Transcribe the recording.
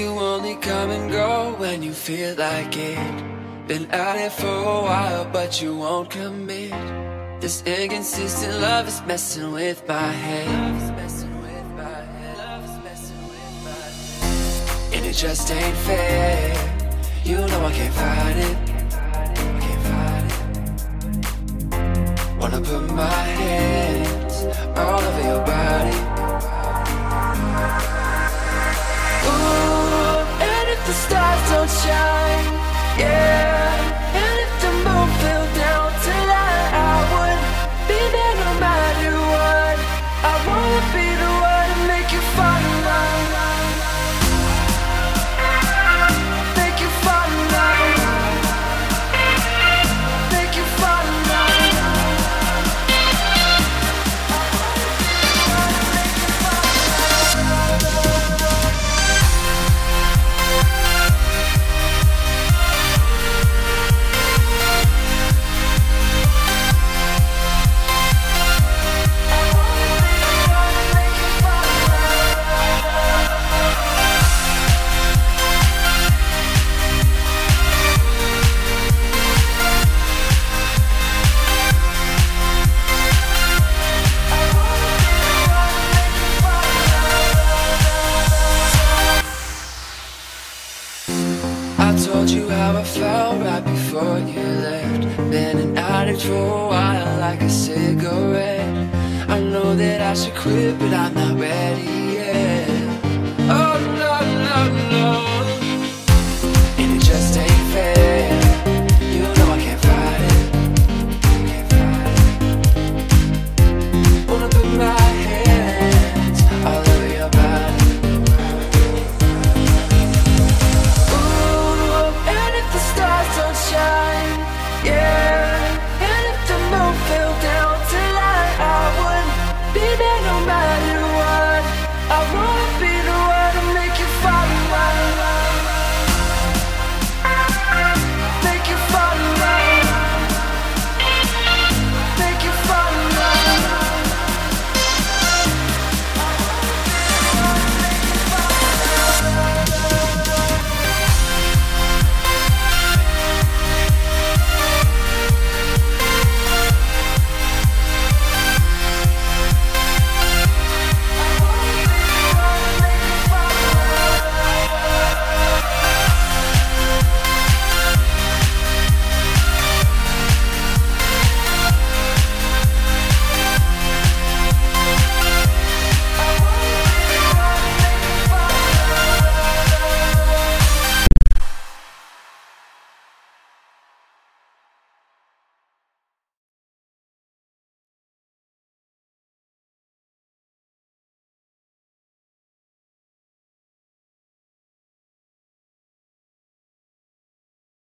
you only come and go when you feel like it. Been at it for a while, but you won't commit. This inconsistent love is messing with my head. It just ain't fair. You know I can't fight it. I can't fight it. Wanna put my hands all over your body. Ooh, and if the stars don't shine, yeah, and if the moon fell down tonight, I would be there no matter what. I wanna be the one to make you fall in love. I felt right before you left. Been an addict for a while, like a cigarette. I know that I should quit, but I'm not ready yet.